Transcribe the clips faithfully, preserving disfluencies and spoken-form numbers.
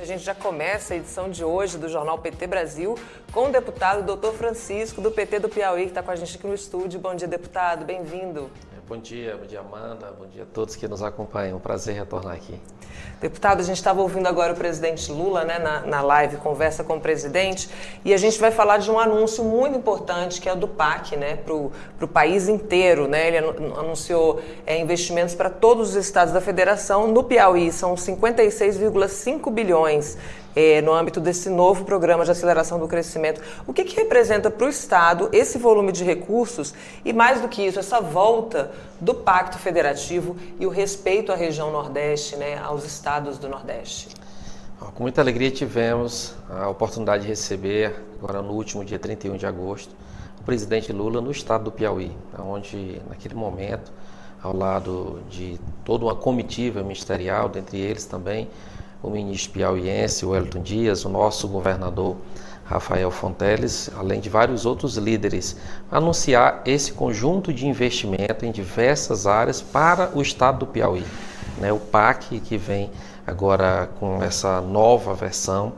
A gente já começa a edição de hoje do Jornal P T Brasil com o deputado doutor Francisco, do P T do Piauí, que está com a gente aqui no estúdio. Bom dia, deputado. Bem-vindo. Bom dia, bom dia, Amanda, bom dia a todos que nos acompanham. Um prazer retornar aqui. Deputado, a gente estava ouvindo agora o presidente Lula, né, na, na live, conversa com o presidente, e a gente vai falar de um anúncio muito importante, que é o do PAC, né, para o país inteiro, né? Ele anunciou é, investimentos para todos os estados da federação. No Piauí, são cinquenta e seis vírgula cinco bilhões. É, no âmbito desse novo Programa de Aceleração do Crescimento. O que que representa para o Estado esse volume de recursos e, mais do que isso, essa volta do Pacto Federativo e o respeito à região Nordeste, né, aos estados do Nordeste? Com muita alegria tivemos a oportunidade de receber, agora no último dia trinta e um de agosto, o presidente Lula no estado do Piauí, onde, naquele momento, ao lado de toda uma comitiva ministerial, dentre eles também, o ministro piauiense, o Wellington Dias, o nosso governador Rafael Fonteles, além de vários outros líderes, anunciar esse conjunto de investimento em diversas áreas para o estado do Piauí. Né, o PAC, que vem agora com essa nova versão,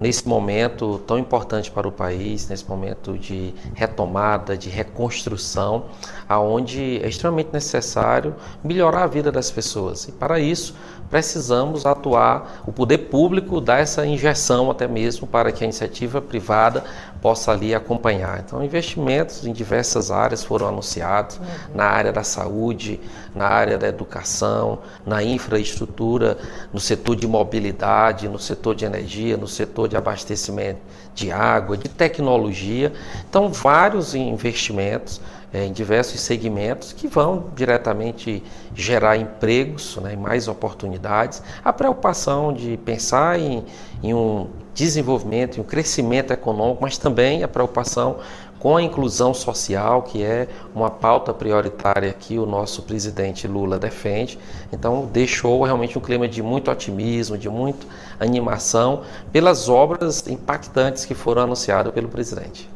nesse momento tão importante para o país, nesse momento de retomada, de reconstrução, aonde é extremamente necessário melhorar a vida das pessoas. E para isso precisamos atuar, o poder público dá essa injeção até mesmo para que a iniciativa privada possa ali acompanhar. Então, investimentos em diversas áreas foram anunciados, uhum. na área da saúde, na área da educação, na infraestrutura, no setor de mobilidade, no setor de energia, no setor de abastecimento de água, de tecnologia. Então, vários investimentos é, em diversos segmentos que vão diretamente gerar empregos, né, mais oportunidades. A preocupação de pensar em, em um desenvolvimento, em um crescimento econômico, mas também a preocupação com a inclusão social, que é uma pauta prioritária que o nosso presidente Lula defende. Então, deixou realmente um clima de muito otimismo, de muita animação pelas obras impactantes que foram anunciadas pelo presidente.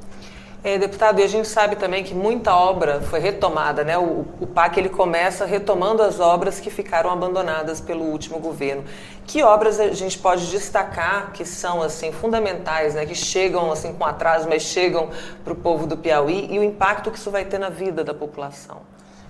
É, deputado, e a gente sabe também que muita obra foi retomada, né? O, o PAC, ele começa retomando as obras que ficaram abandonadas pelo último governo. Que obras a gente pode destacar que são assim fundamentais, né? Que chegam assim com atraso, mas chegam para o povo do Piauí, e o impacto que isso vai ter na vida da população?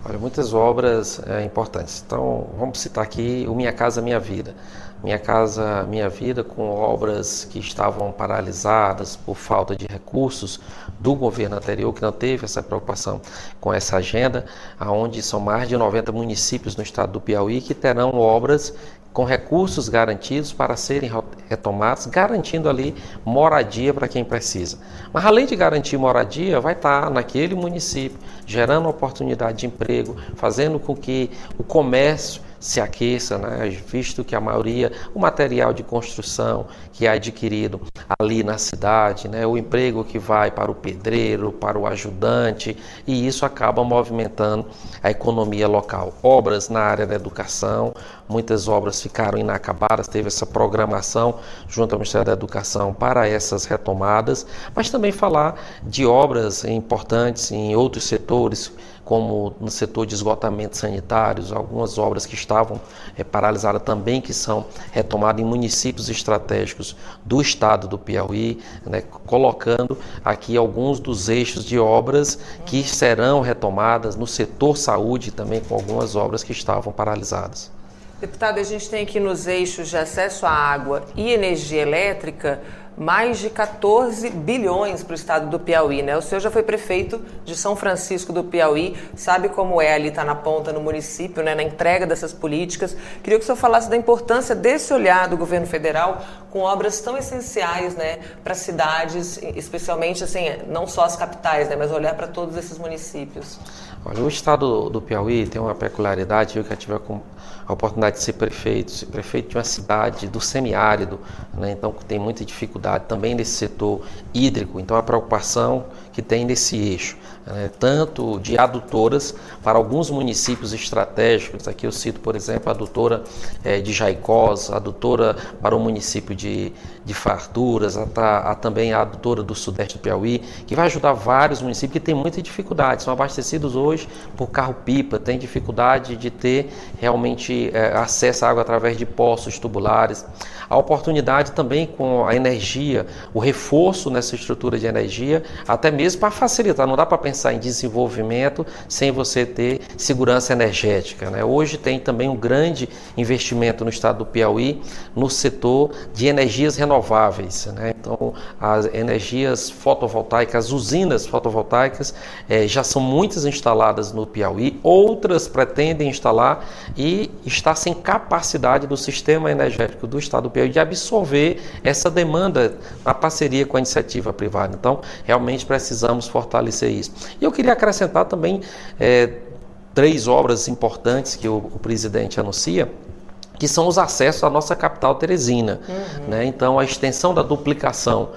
Olha, muitas obras é, importantes. Então, vamos citar aqui o Minha Casa Minha Vida. Minha Casa Minha Vida, com obras que estavam paralisadas por falta de recursos do governo anterior, que não teve essa preocupação com essa agenda, onde são mais de noventa municípios no estado do Piauí que terão obras com recursos garantidos para serem retomados, garantindo ali moradia para quem precisa. Mas além de garantir moradia, vai estar naquele município, gerando oportunidade de emprego, fazendo com que o comércio se aqueça, né? Visto que a maioria, o material de construção que é adquirido ali na cidade, né? O emprego que vai para o pedreiro, para o ajudante, e isso acaba movimentando a economia local. Obras na área da educação, muitas obras ficaram inacabadas, teve essa programação junto ao Ministério da Educação para essas retomadas, mas também falar de obras importantes em outros setores, como no setor de esgotamentos sanitários, algumas obras que estavam é, paralisadas também, que são retomadas em municípios estratégicos do estado do Piauí, né, colocando aqui alguns dos eixos de obras que serão retomadas no setor saúde também, com algumas obras que estavam paralisadas. Deputado, a gente tem aqui nos eixos de acesso à água e energia elétrica mais de quatorze bilhões para o estado do Piauí, né? O senhor já foi prefeito de São Francisco do Piauí, sabe como é ali estar na ponta no município, né, na entrega dessas políticas. Queria que o senhor falasse da importância desse olhar do governo federal com obras tão essenciais, né, para cidades, especialmente assim, não só as capitais, né, mas olhar para todos esses municípios. Olha, o estado do Piauí tem uma peculiaridade. Eu que tive a oportunidade de ser prefeito, ser prefeito de uma cidade do semiárido, né, então tem muita dificuldade também nesse setor hídrico. Então, a preocupação que que tem nesse eixo, né, tanto de adutoras para alguns municípios estratégicos. Aqui eu cito, por exemplo, a adutora é, de Jaicós, a adutora para o município de, de Farturas, há, há também a adutora do sudeste do Piauí, que vai ajudar vários municípios que têm muita dificuldade, são abastecidos hoje por carro-pipa, têm dificuldade de ter realmente é, acesso à água através de poços tubulares. A oportunidade também com a energia, o reforço nessa estrutura de energia, até mesmo para facilitar. Não dá para pensar em desenvolvimento sem você ter segurança energética, né? Hoje tem também um grande investimento no estado do Piauí no setor de energias renováveis, né? Então, as energias fotovoltaicas, as usinas fotovoltaicas eh, já são muitas instaladas no Piauí, outras pretendem instalar e está sem capacidade do sistema energético do estado do Piauí de absorver essa demanda na parceria com a iniciativa privada. Então, realmente precisamos fortalecer isso. E eu queria acrescentar também é, três obras importantes que o, o presidente anuncia, que são os acessos à nossa capital Teresina. Uhum. Né? Então, a extensão da duplicação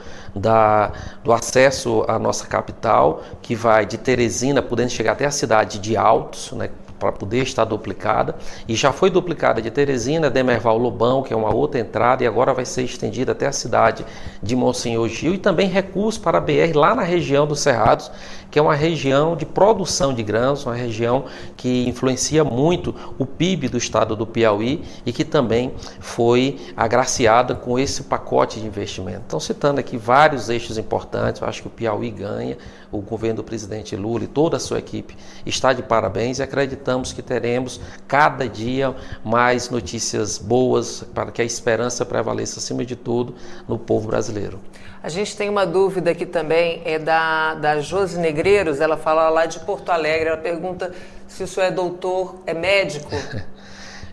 Da, do acesso à nossa capital, que vai de Teresina, podendo chegar até a cidade de Altos, né, para poder estar duplicada, e já foi duplicada de Teresina, Demerval Lobão, que é uma outra entrada, e agora vai ser estendida até a cidade de Monsenhor Gil, e também recursos para a B R lá na região dos Cerrados, que é uma região de produção de grãos, uma região que influencia muito o P I B do estado do Piauí e que também foi agraciada com esse pacote de investimento. Então, citando aqui vários vários eixos importantes, eu acho que o Piauí ganha, o governo do presidente Lula e toda a sua equipe está de parabéns e acreditamos que teremos cada dia mais notícias boas para que a esperança prevaleça acima de tudo no povo brasileiro. A gente tem uma dúvida aqui também, é da, da Jose Negreiros, ela fala lá de Porto Alegre, ela pergunta se o senhor é doutor, é médico?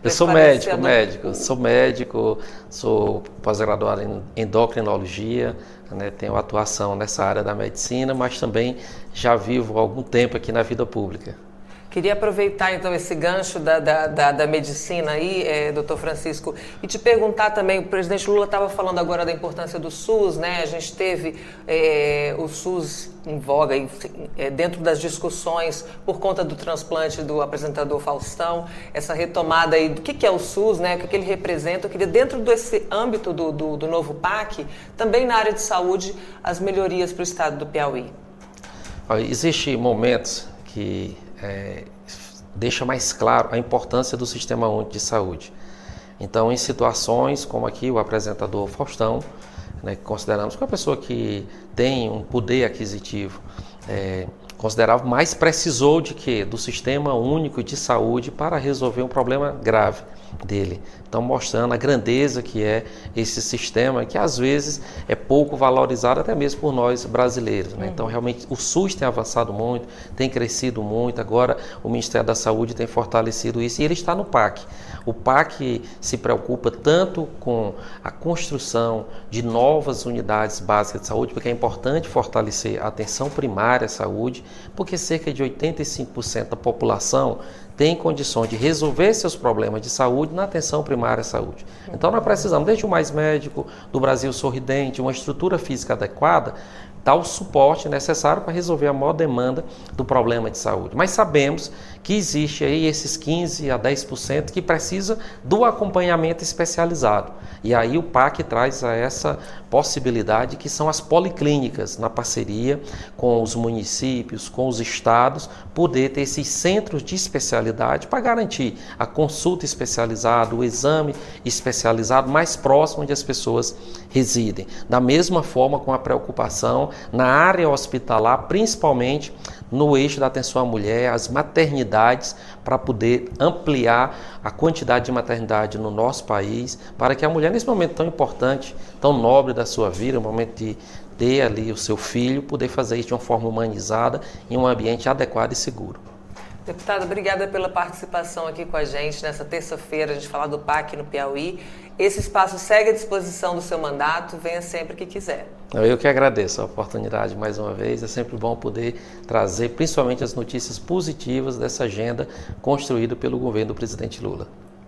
Eu sou médico, médico, sou médico, sou pós-graduado em endocrinologia, né, tenho atuação nessa área da medicina, mas também já vivo há algum tempo aqui na vida pública. Queria aproveitar então esse gancho da, da, da, da medicina aí, é, doutor Francisco, e te perguntar também, o presidente Lula estava falando agora da importância do SUS, né? A gente teve é, o SUS em voga é, dentro das discussões por conta do transplante do apresentador Faustão, essa retomada aí do que, que é o SUS, né? O que, que ele representa. Eu queria, dentro desse âmbito do, do, do novo P A C, também na área de saúde, as melhorias para o estado do Piauí. Existem momentos que É, deixa mais claro a importância do Sistema Único de Saúde. Então, em situações como aqui o apresentador Faustão, né, que consideramos que é uma pessoa que tem um poder aquisitivo é, considerável, mas precisou de quê? Do Sistema Único de Saúde para resolver um problema grave dele. Então, mostrando a grandeza que é esse sistema, que às vezes é pouco valorizado até mesmo por nós brasileiros, né? Então, realmente, o SUS tem avançado muito, tem crescido muito, agora o Ministério da Saúde tem fortalecido isso e ele está no P A C. O P A C se preocupa tanto com a construção de novas unidades básicas de saúde, porque é importante fortalecer a atenção primária à saúde, porque cerca de oitenta e cinco por cento da população tem condições de resolver seus problemas de saúde na atenção primária à saúde. Então, nós precisamos, desde o Mais Médico do Brasil Sorridente, uma estrutura física adequada, dar o suporte necessário para resolver a maior demanda do problema de saúde. Mas sabemos que existe aí esses quinze a dez por cento que precisa do acompanhamento especializado. E aí o P A C traz a essa possibilidade, que são as policlínicas, na parceria com os municípios, com os estados, poder ter esses centros de especialidade para garantir a consulta especializada, o exame especializado mais próximo onde as pessoas residem. Da mesma forma, com a preocupação na área hospitalar, principalmente no eixo da atenção à mulher, as maternidades, para poder ampliar a quantidade de maternidade no nosso país, para que a mulher, nesse momento tão importante, tão nobre da sua vida, um momento de ter ali o seu filho, poder fazer isso de uma forma humanizada, em um ambiente adequado e seguro. Deputado, obrigada pela participação aqui com a gente nessa terça-feira, a gente falar do P A C no Piauí. Esse espaço segue à disposição do seu mandato, venha sempre que quiser. Eu que agradeço a oportunidade mais uma vez, é sempre bom poder trazer principalmente as notícias positivas dessa agenda construída pelo governo do presidente Lula.